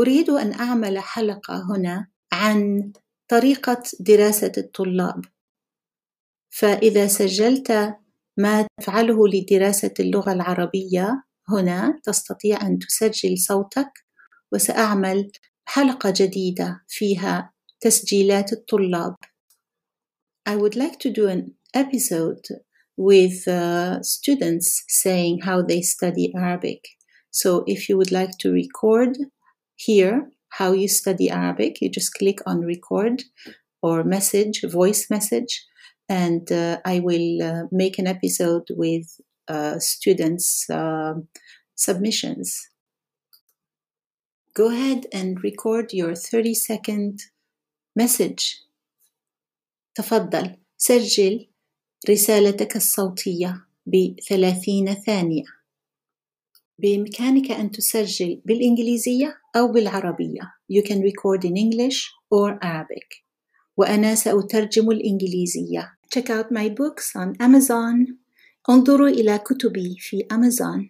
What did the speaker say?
أريد أن أعمل حلقة هنا عن طريقة دراسة الطلاب. فإذا سجلت ما تفعله لدراسة اللغة العربية هنا تستطيع أن تسجل صوتك، وسأعمل حلقة جديدة فيها تسجيلات الطلاب. I would like to do an episode with students saying how they study Arabic. So if you would like to record here how you study Arabic, you just click on record or message, voice message, and I will make an episode with students' submissions. Go ahead and record your 30-second message. تفضل سجل رسالتك الصوتية ب30 ثانية. بإمكانك أن تسجل بالإنجليزية أو بالعربية. You can record in English or Arabic. وأنا سأترجم الإنجليزية. Check out my books on Amazon. انظروا إلى كتبي في Amazon.